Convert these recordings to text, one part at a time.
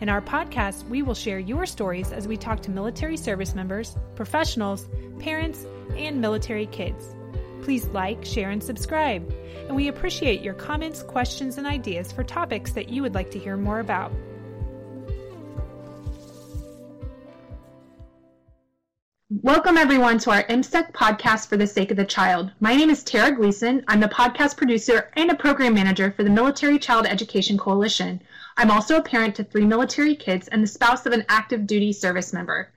In our podcast, we will share your stories as we talk to military service members, professionals, parents, and military kids. Please like, share, and subscribe. And we appreciate your comments, questions, and ideas for topics that you would like to hear more about. Welcome, everyone, to our MSEC podcast For the Sake of the Child. My name is Tara Gleason. I'm the podcast producer and a program manager for the Military Child Education Coalition. I'm also a parent to 3 military kids and the spouse of an active duty service member.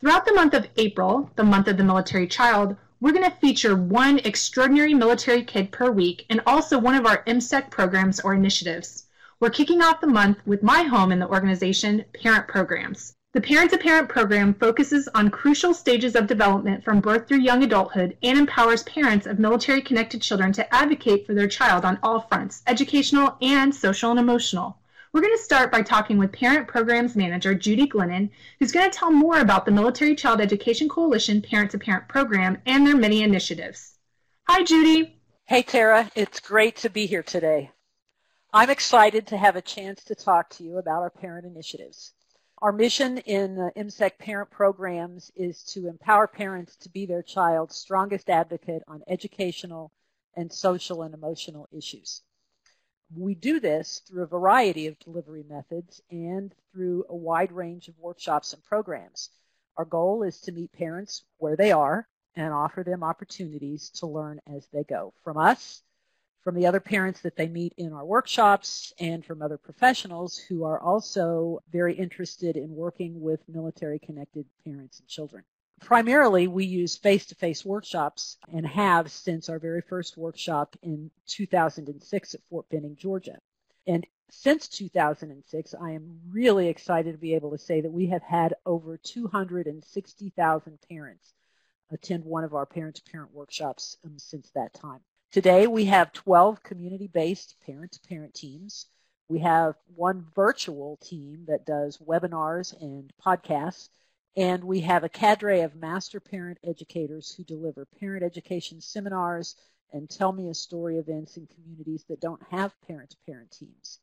Throughout the month of April, the month of the military child, we're going to feature one extraordinary military kid per week and also one of our MSEC programs or initiatives. We're kicking off the month with my home in the organization, Parent Programs. The Parent to Parent program focuses on crucial stages of development from birth through young adulthood and empowers parents of military-connected children to advocate for their child on all fronts, educational and social and emotional. We're going to start by talking with Parent Programs Manager Judy Glennon, who's going to tell more about the Military Child Education Coalition Parent to Parent program and their many initiatives. Hi, Judy. Hey, Tara. It's great to be here today. I'm excited to have a chance to talk to you about our parent initiatives. Our mission in the MSEC Parent Programs is to empower parents to be their child's strongest advocate on educational and social and emotional issues. We do this through a variety of delivery methods and through a wide range of workshops and programs. Our goal is to meet parents where they are and offer them opportunities to learn as they go from us, from the other parents that they meet in our workshops, and from other professionals who are also very interested in working with military-connected parents and children. Primarily, we use face-to-face workshops and have since our very first workshop in 2006 at Fort Benning, Georgia. And since 2006, I am really excited to be able to say that we have had over 260,000 parents attend one of our parent-to-parent workshops since that time. Today, we have 12 community-based parent-to-parent teams. We have one virtual team that does webinars and podcasts. And we have a cadre of master parent educators who deliver parent education seminars and tell me a story events in communities that don't have parent-to-parent teams.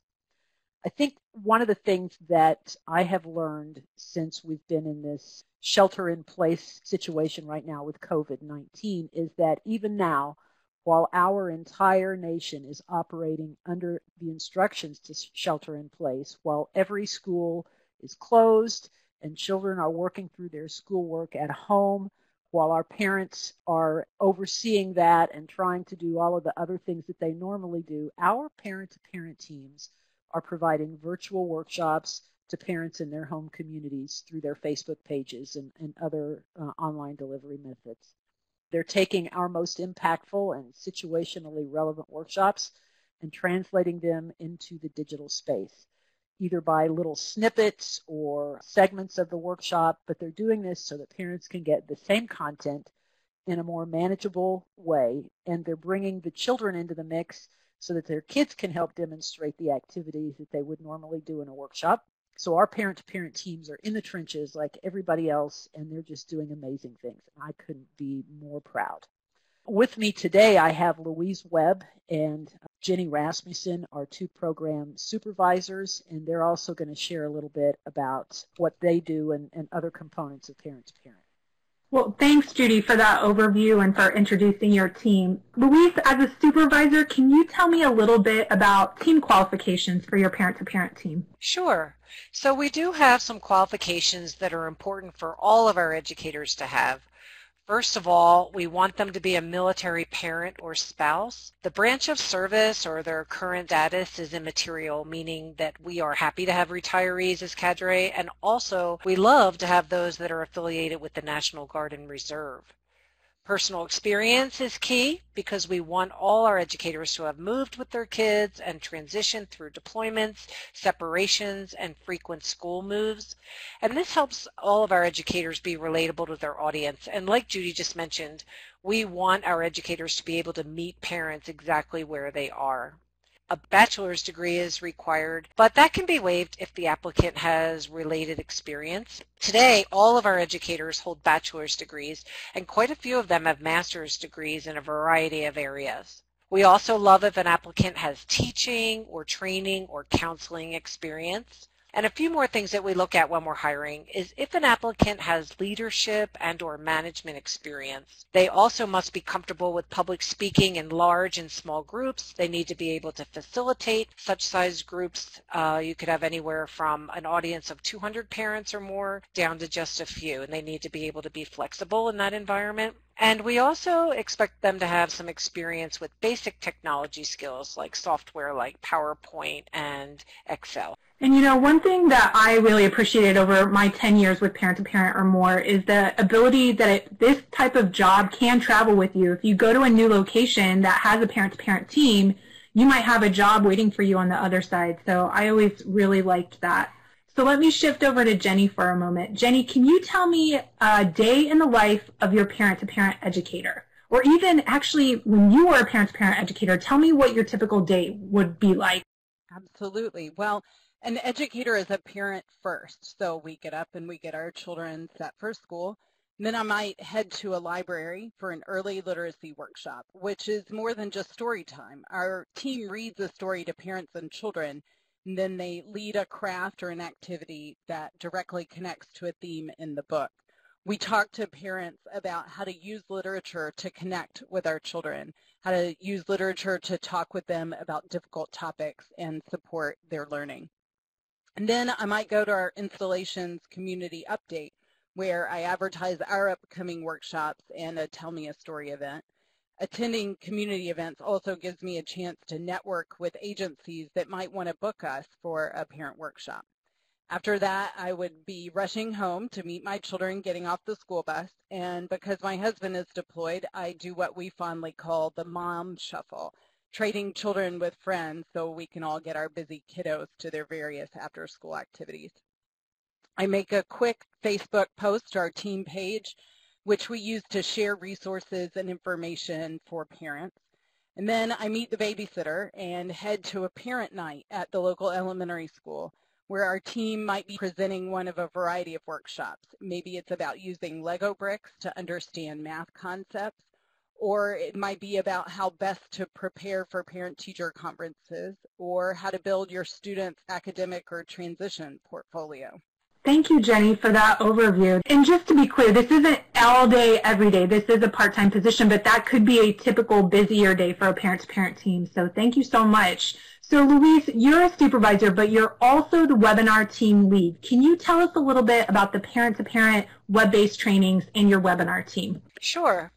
I think one of the things that I have learned since we've been in this shelter-in-place situation right now with COVID-19 is that even now, while our entire nation is operating under the instructions to shelter in place, while every school is closed, and children are working through their schoolwork at home while our parents are overseeing that and trying to do all of the other things that they normally do. Our parent-to-parent teams are providing virtual workshops to parents in their home communities through their Facebook pages and other online delivery methods. They're taking our most impactful and situationally relevant workshops and translating them into the digital space, either by little snippets or segments of the workshop, but they're doing this so that parents can get the same content in a more manageable way, and they're bringing the children into the mix so that their kids can help demonstrate the activities that they would normally do in a workshop. So our parent-to-parent teams are in the trenches like everybody else, and they're just doing amazing things, and I couldn't be more proud. With me today, I have Louise Webb and Jenny Rasmussen, our 2 program supervisors, and they're also going to share a little bit about what they do and other components of Parent to Parent. Well, thanks, Judy, for that overview and for introducing your team. Louise, as a supervisor, can you tell me a little bit about team qualifications for your Parent to Parent team? Sure. So we do have some qualifications that are important for all of our educators to have. First of all, we want them to be a military parent or spouse. The branch of service or their current status is immaterial, meaning that we are happy to have retirees as cadre, and also we love to have those that are affiliated with the National Guard and Reserve. Personal experience is key because we want all our educators to have moved with their kids and transitioned through deployments, separations, and frequent school moves. And this helps all of our educators be relatable to their audience. And like Judy just mentioned, we want our educators to be able to meet parents exactly where they are. A bachelor's degree is required, but that can be waived if the applicant has related experience. Today, all of our educators hold bachelor's degrees, and quite a few of them have master's degrees in a variety of areas. We also love if an applicant has teaching or training or counseling experience. And a few more things that we look at when we're hiring is if an applicant has leadership and/or management experience. They also must be comfortable with public speaking in large and small groups. They need to be able to facilitate such sized groups. You could have anywhere from an audience of 200 parents or more down to just a few, and they need to be able to be flexible in that environment. And we also expect them to have some experience with basic technology skills like software like PowerPoint and Excel. And you know, one thing that I really appreciated over my 10 years with Parent to Parent or more is the ability that this type of job can travel with you. If you go to a new location that has a Parent to Parent team, you might have a job waiting for you on the other side. So I always really liked that. So let me shift over to Jenny for a moment. Jenny, can you tell me a day in the life of your parent-to-parent educator? Or even actually when you were a parent-to-parent educator, tell me what your typical day would be like. Absolutely. Well, an educator is a parent first. So we get up and we get our children set for school. And then I might head to a library for an early literacy workshop, which is more than just story time. Our team reads a story to parents and children. And then they lead a craft or an activity that directly connects to a theme in the book. We talk to parents about how to use literature to connect with our children, how to use literature to talk with them about difficult topics and support their learning. And then I might go to our installations community update, where I advertise our upcoming workshops and a Tell Me a Story event. Attending community events also gives me a chance to network with agencies that might want to book us for a parent workshop. After that, I would be rushing home to meet my children getting off the school bus, and because my husband is deployed, I do what we fondly call the mom shuffle, trading children with friends so we can all get our busy kiddos to their various after-school activities. I make a quick Facebook post to our team page, which we use to share resources and information for parents. And then I meet the babysitter and head to a parent night at the local elementary school, where our team might be presenting one of a variety of workshops. Maybe it's about using Lego bricks to understand math concepts, or it might be about how best to prepare for parent-teacher conferences, or how to build your student's academic or transition portfolio. Thank you, Jenny, for that overview. And just to be clear, this isn't all day, every day. This is a part-time position, but that could be a typical busier day for a parent-to-parent team. So thank you so much. So Louise, you're a supervisor, but you're also the webinar team lead. Can you tell us a little bit about the parent-to-parent web-based trainings and your webinar team? Sure.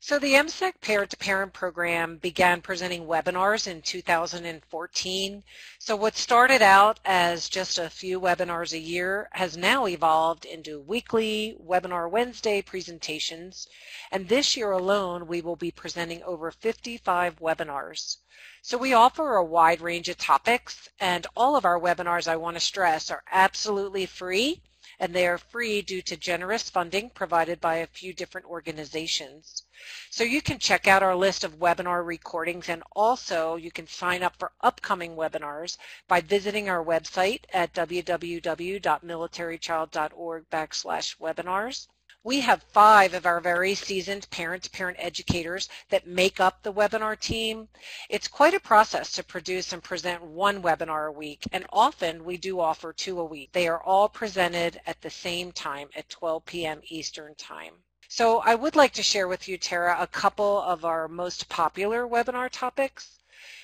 So the MSEC Parent-to-Parent program began presenting webinars in 2014. So what started out as just a few webinars a year has now evolved into weekly Webinar Wednesday presentations. And this year alone, we will be presenting over 55 webinars. So we offer a wide range of topics, and all of our webinars, I want to stress, are absolutely free, and they are free due to generous funding provided by a few different organizations. So you can check out our list of webinar recordings, and also you can sign up for upcoming webinars by visiting our website at www.militarychild.org/webinars. We have 5 of our very seasoned parent-to-parent educators that make up the webinar team. It's quite a process to produce and present one webinar a week, and often we do offer 2 a week. They are all presented at the same time at 12 p.m. Eastern Time. So I would like to share with you, Tara, a couple of our most popular webinar topics.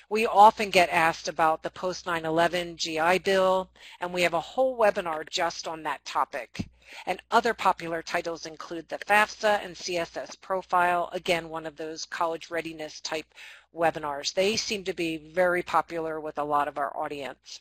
We often get asked about the post-9/11 GI Bill, and we have a whole webinar just on that topic. And other popular titles include the FAFSA and CSS Profile, again, one of those college readiness type webinars. They seem to be very popular with a lot of our audience.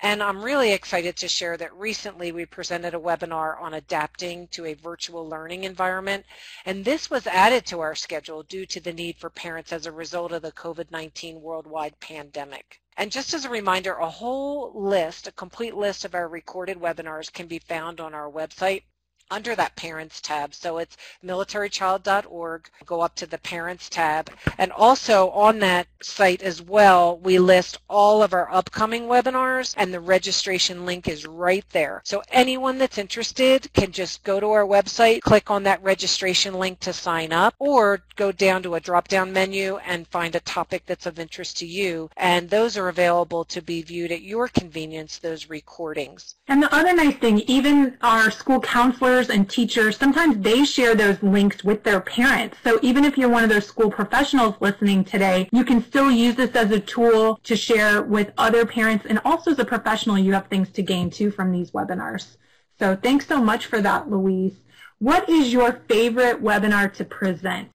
And I'm really excited to share that recently we presented a webinar on adapting to a virtual learning environment, and this was added to our schedule due to the need for parents as a result of the COVID-19 worldwide pandemic. And just as a reminder, a whole list, a complete list of our recorded webinars can be found on our website under that Parents tab. So it's militarychild.org, go up to the Parents tab, and also on that site as well, we list all of our upcoming webinars, and the registration link is right there. So anyone that's interested can just go to our website, click on that registration link to sign up, or go down to a drop-down menu and find a topic that's of interest to you, and those are available to be viewed at your convenience, those recordings. And the other nice thing, even our school counselors and teachers, sometimes they share those links with their parents. So even if you're one of those school professionals listening today, you can still use this as a tool to share with other parents, and also as a professional, you have things to gain too from these webinars. So thanks so much for that, Louise. What is your favorite webinar to present?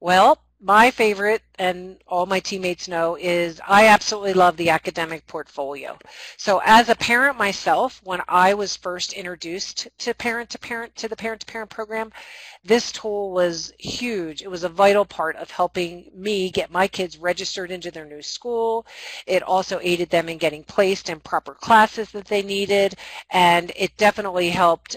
Well, my favorite, and all my teammates know, is I absolutely love the academic portfolio. So as a parent myself, when I was first introduced to the parent-to-parent program, this tool was huge. It was a vital part of helping me get my kids registered into their new school. It also aided them in getting placed in proper classes that they needed, and it definitely helped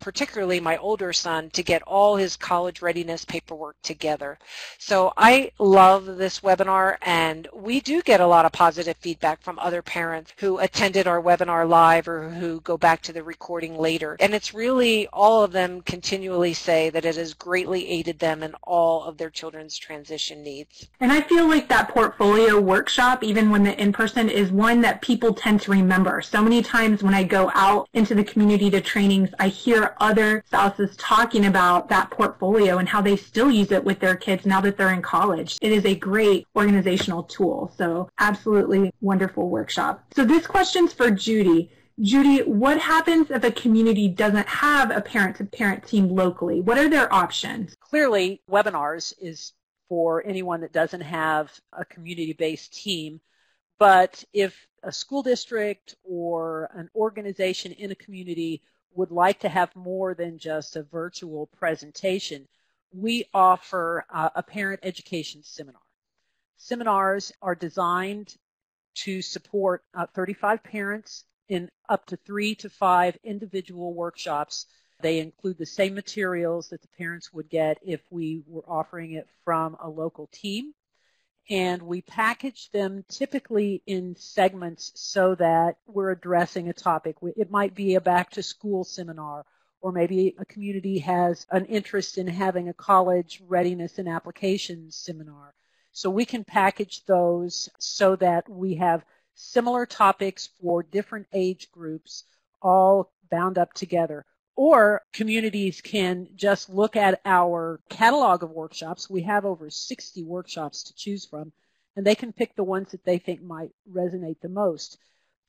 particularly my older son to get all his college readiness paperwork together. So I love this webinar, and we do get a lot of positive feedback from other parents who attended our webinar live or who go back to the recording later. And it's really, all of them continually say that it has greatly aided them in all of their children's transition needs. And I feel like that portfolio workshop, even when the in-person, is one that people tend to remember. So many times when I go out into the community to trainings, I hear other spouses talking about that portfolio and how they still use it with their kids now that they're in college. It is a great organizational tool, so absolutely wonderful workshop. So this question's for Judy. Judy, what happens if a community doesn't have a parent-to-parent team locally? What are their options? Clearly, webinars is for anyone that doesn't have a community-based team, but if a school district or an organization in a community would like to have more than just a virtual presentation, we offer a parent education seminar. Seminars are designed to support 35 parents in up to 3 to 5 individual workshops. They include the same materials that the parents would get if we were offering it from a local team. And we package them typically in segments so that we're addressing a topic. It might be a back-to-school seminar, or maybe a community has an interest in having a college readiness and applications seminar. So we can package those so that we have similar topics for different age groups all bound up together. Or communities can just look at our catalog of workshops. We have over 60 workshops to choose from, and they can pick the ones that they think might resonate the most.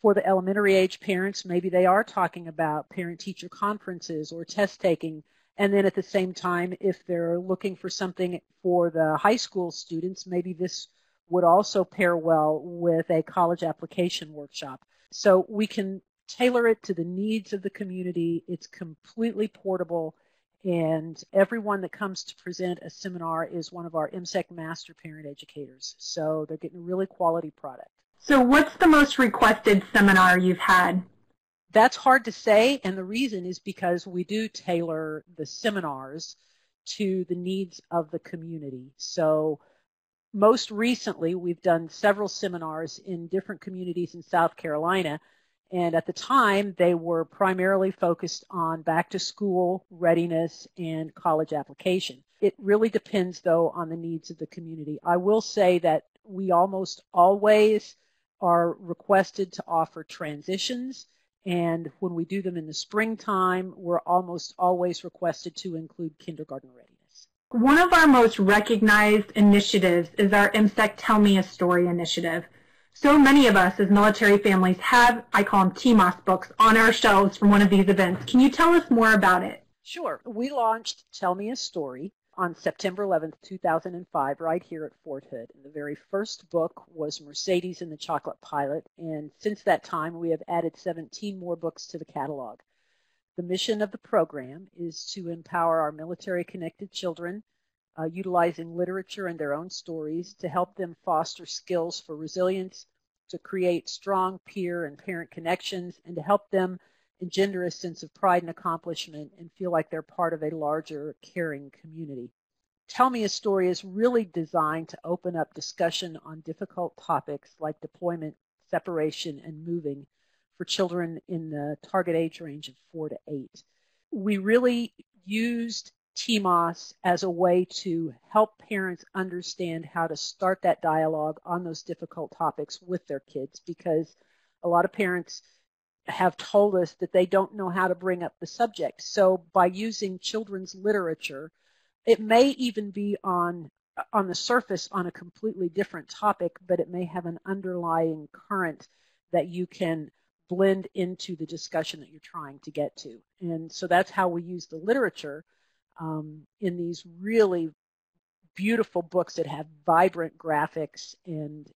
For the elementary age parents, maybe they are talking about parent-teacher conferences or test taking. And then at the same time, if they're looking for something for the high school students, maybe this would also pair well with a college application workshop. So we can tailor it to the needs of the community. It's completely portable, and everyone that comes to present a seminar is one of our MSEC Master Parent Educators. So they're getting a really quality product. So what's the most requested seminar you've had? That's hard to say, and the reason is because we do tailor the seminars to the needs of the community. So most recently, we've done several seminars in different communities in South Carolina, and at the time, they were primarily focused on back-to-school readiness and college application. It really depends, though, on the needs of the community. I will say that we almost always are requested to offer transitions, and when we do them in the springtime, we're almost always requested to include kindergarten readiness. One of our most recognized initiatives is our MSEC Tell Me a Story initiative. So many of us as military families have, I call them TMOS books, on our shelves from one of these events. Can you tell us more about it? Sure. We launched Tell Me a Story on September 11th, 2005, right here at Fort Hood. And the very first book was Mercedes and the Chocolate Pilot, and since that time we have added 17 more books to the catalog. The mission of the program is to empower our military-connected children, utilizing literature and their own stories to help them foster skills for resilience, to create strong peer and parent connections, and to help them engender a sense of pride and accomplishment and feel like they're part of a larger, caring community. Tell Me a Story is really designed to open up discussion on difficult topics like deployment, separation, and moving for children in the target age range of 4 to 8. We really used TMOS as a way to help parents understand how to start that dialogue on those difficult topics with their kids, because a lot of parents have told us that they don't know how to bring up the subject. So by using children's literature, it may even be on the surface on a completely different topic, but it may have an underlying current that you can blend into the discussion that you're trying to get to. And so that's how we use the literature in these really beautiful books that have vibrant graphics and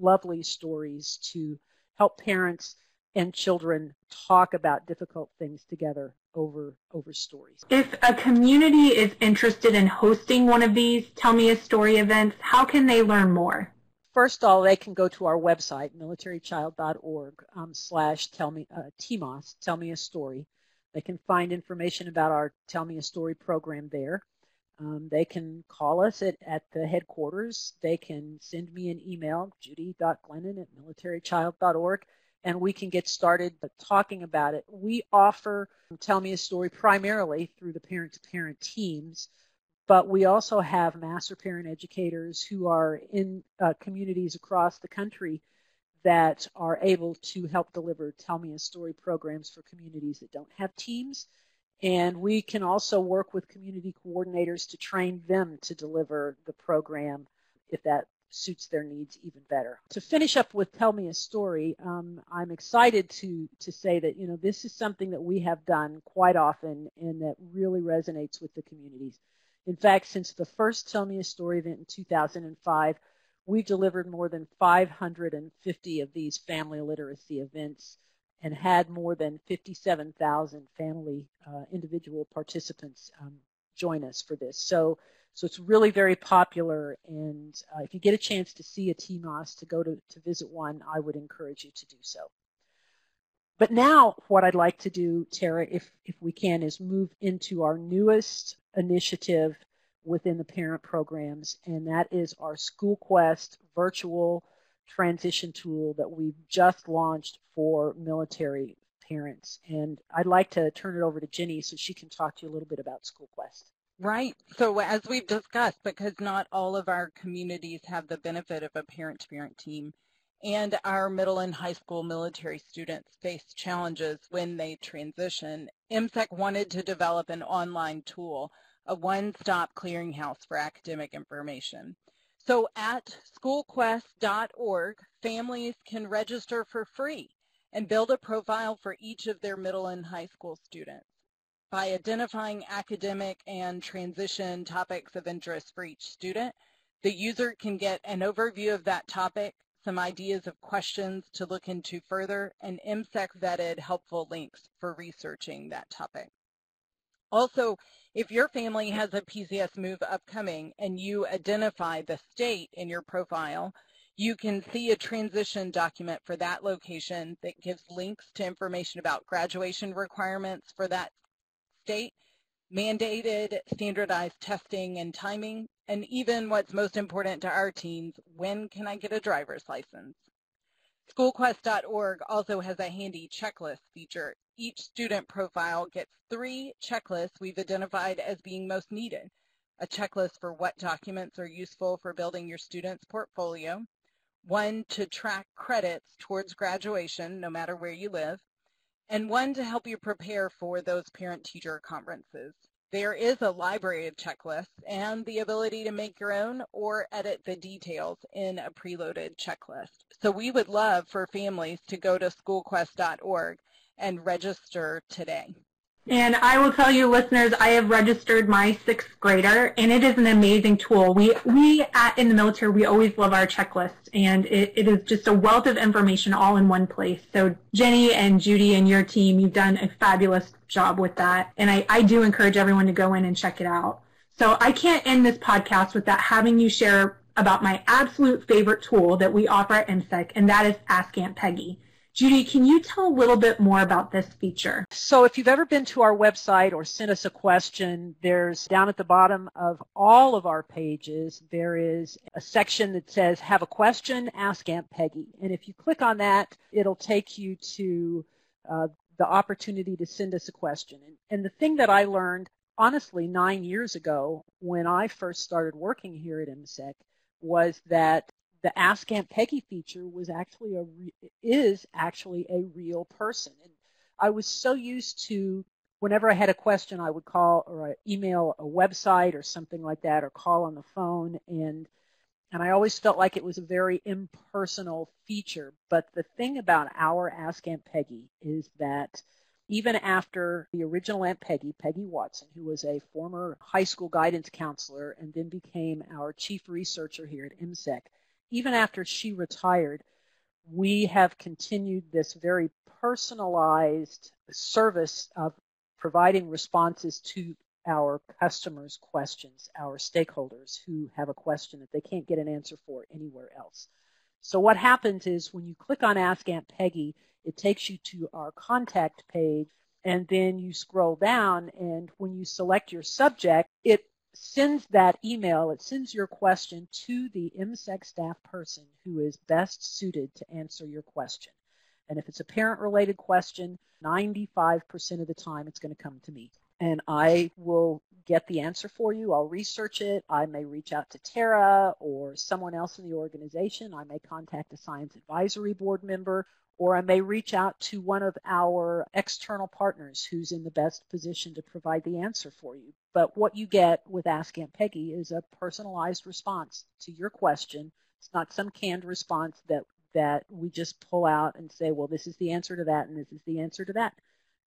lovely stories to help parents and children talk about difficult things together over stories. If a community is interested in hosting one of these Tell Me a Story events, how can they learn more? First of all, they can go to our website, militarychild.org/TMOS, Tell Me a Story. They can find information about our Tell Me a Story program there. They can call us at the headquarters. They can send me an email, judy.glennon@militarychild.org, and we can get started talking about it. We offer Tell Me a Story primarily through the parent-to-parent teams, but we also have master parent educators who are in communities across the country that are able to help deliver Tell Me a Story programs for communities that don't have teams. And we can also work with community coordinators to train them to deliver the program if that suits their needs even better. To finish up with Tell Me a Story, I'm excited to say that, you know, this is something that we have done quite often and that really resonates with the communities. In fact, since the first Tell Me a Story event in 2005, we've delivered more than 550 of these family literacy events and had more than 57,000 family individual participants join us for this. So it's really very popular, and if you get a chance to see a TMOS, to go to visit one, I would encourage you to do so. But now what I'd like to do, Tara, if we can, is move into our newest initiative within the parent programs, and that is our SchoolQuest virtual transition tool that we've just launched for military parents. And I'd like to turn it over to Jenny so she can talk to you a little bit about SchoolQuest. Right. So as we've discussed, because not all of our communities have the benefit of a parent-to-parent team, and our middle and high school military students face challenges when they transition, MSEC wanted to develop an online tool, a one-stop clearinghouse for academic information. So at schoolquest.org, families can register for free and build a profile for each of their middle and high school students by identifying academic and transition topics of interest for each student. The user can get an overview of that topic, some ideas of questions to look into further, and MSEC-vetted helpful links for researching that topic. Also, if your family has a PCS move upcoming and you identify the state in your profile, you can see a transition document for that location that gives links to information about graduation requirements for that state, mandated standardized testing and timing, and even what's most important to our teens, when can I get a driver's license? SchoolQuest.org also has a handy checklist feature. Each student profile gets 3 checklists we've identified as being most needed. A checklist for what documents are useful for building your student's portfolio, one to track credits towards graduation no matter where you live, and one to help you prepare for those parent-teacher conferences. There is a library of checklists and the ability to make your own or edit the details in a preloaded checklist. So we would love for families to go to schoolquest.org and register today. And I will tell you, listeners, I have registered my 6th grader, and it is an amazing tool. In the military, we always love our checklist, and it is just a wealth of information all in one place. So Jenny and Judy and your team, you've done a fabulous job with that, and I do encourage everyone to go in and check it out. So I can't end this podcast without having you share about my absolute favorite tool that we offer at MSEC, and that is Ask Aunt Peggy. Judy, can you tell a little bit more about this feature? So if you've ever been to our website or sent us a question, there's down at the bottom of all of our pages, there is a section that says, have a question, ask Aunt Peggy. And if you click on that, it'll take you to the opportunity to send us a question. And the thing that I learned, honestly, 9 years ago when I first started working here at MSEC was that the Ask Aunt Peggy feature was actually is actually a real person. And I was so used to, whenever I had a question, I would call or email a website or something like that, or call on the phone, and I always felt like it was a very impersonal feature. But the thing about our Ask Aunt Peggy is that even after the original Aunt Peggy, Peggy Watson, who was a former high school guidance counselor and then became our chief researcher here at MSEC, even after she retired, we have continued this very personalized service of providing responses to our customers' questions, our stakeholders who have a question that they can't get an answer for anywhere else. So what happens is when you click on Ask Aunt Peggy, it takes you to our contact page, and then you scroll down, and when you select your subject, it sends that email, it sends your question to the MSEC staff person who is best suited to answer your question. And if it's a parent-related question, 95% of the time it's going to come to me. And I will get the answer for you. I'll research it. I may reach out to Tara or someone else in the organization. I may contact a science advisory board member, or I may reach out to one of our external partners who's in the best position to provide the answer for you. But what you get with Ask Aunt Peggy is a personalized response to your question. It's not some canned response that we just pull out and say, well, this is the answer to that, and this is the answer to that.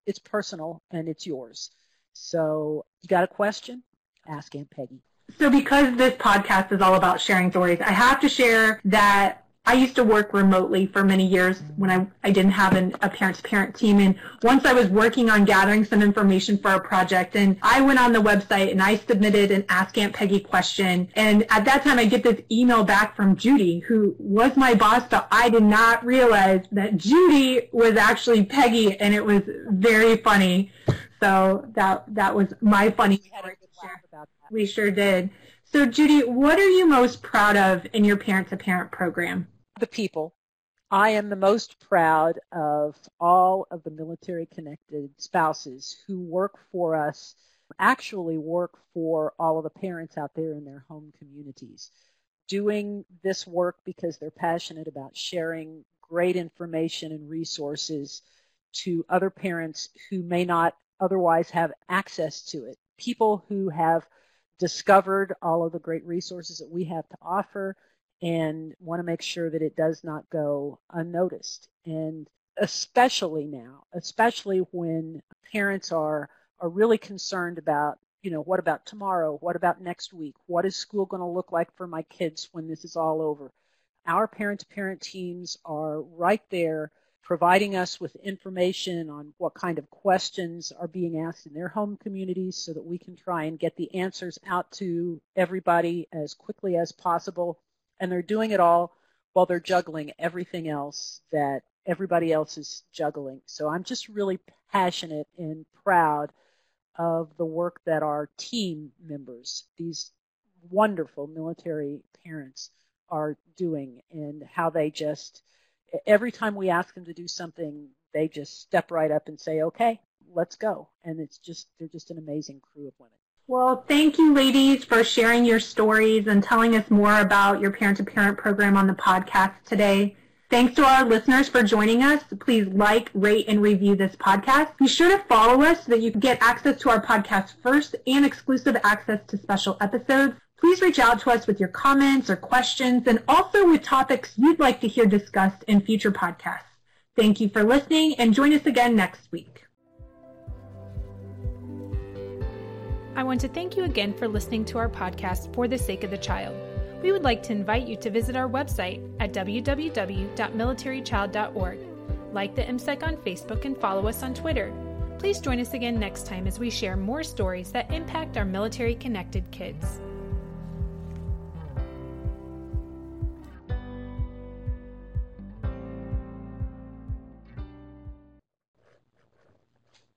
It's personal, and it's yours. So you got a question? Ask Aunt Peggy. So because this podcast is all about sharing stories, I have to share that I used to work remotely for many years when I didn't have a parent-to-parent team. And once I was working on gathering some information for a project, and I went on the website and I submitted an Ask Aunt Peggy question. And at that time, I get this email back from Judy, who was my boss, but I did not realize that Judy was actually Peggy, and it was very funny. So that was my funny. We had a good laugh about that. We sure did. So, Judy, what are you most proud of in your parent-to-parent program? The people. I am the most proud of all of the military-connected spouses who work for us, actually work for all of the parents out there in their home communities, doing this work because they're passionate about sharing great information and resources to other parents who may not otherwise have access to it, people who have discovered all of the great resources that we have to offer and want to make sure that it does not go unnoticed. And especially now, especially when parents are really concerned about, what about tomorrow? What about next week? What is school going to look like for my kids when this is all over? Our parent-to-parent teams are right there providing us with information on what kind of questions are being asked in their home communities so that we can try and get the answers out to everybody as quickly as possible. And they're doing it all while they're juggling everything else that everybody else is juggling. So I'm just really passionate and proud of the work that our team members, these wonderful military parents, are doing, and how they just, every time we ask them to do something, they just step right up and say, okay, let's go. And they're just an amazing crew of women. Well, thank you, ladies, for sharing your stories and telling us more about your parent-to-parent program on the podcast today. Thanks to our listeners for joining us. Please like, rate, and review this podcast. Be sure to follow us so that you can get access to our podcast first and exclusive access to special episodes. Please reach out to us with your comments or questions, and also with topics you'd like to hear discussed in future podcasts. Thank you for listening, and join us again next week. I want to thank you again for listening to our podcast, For the Sake of the Child. We would like to invite you to visit our website at www.militarychild.org. Like the MSEC on Facebook and follow us on Twitter. Please join us again next time as we share more stories that impact our military-connected kids.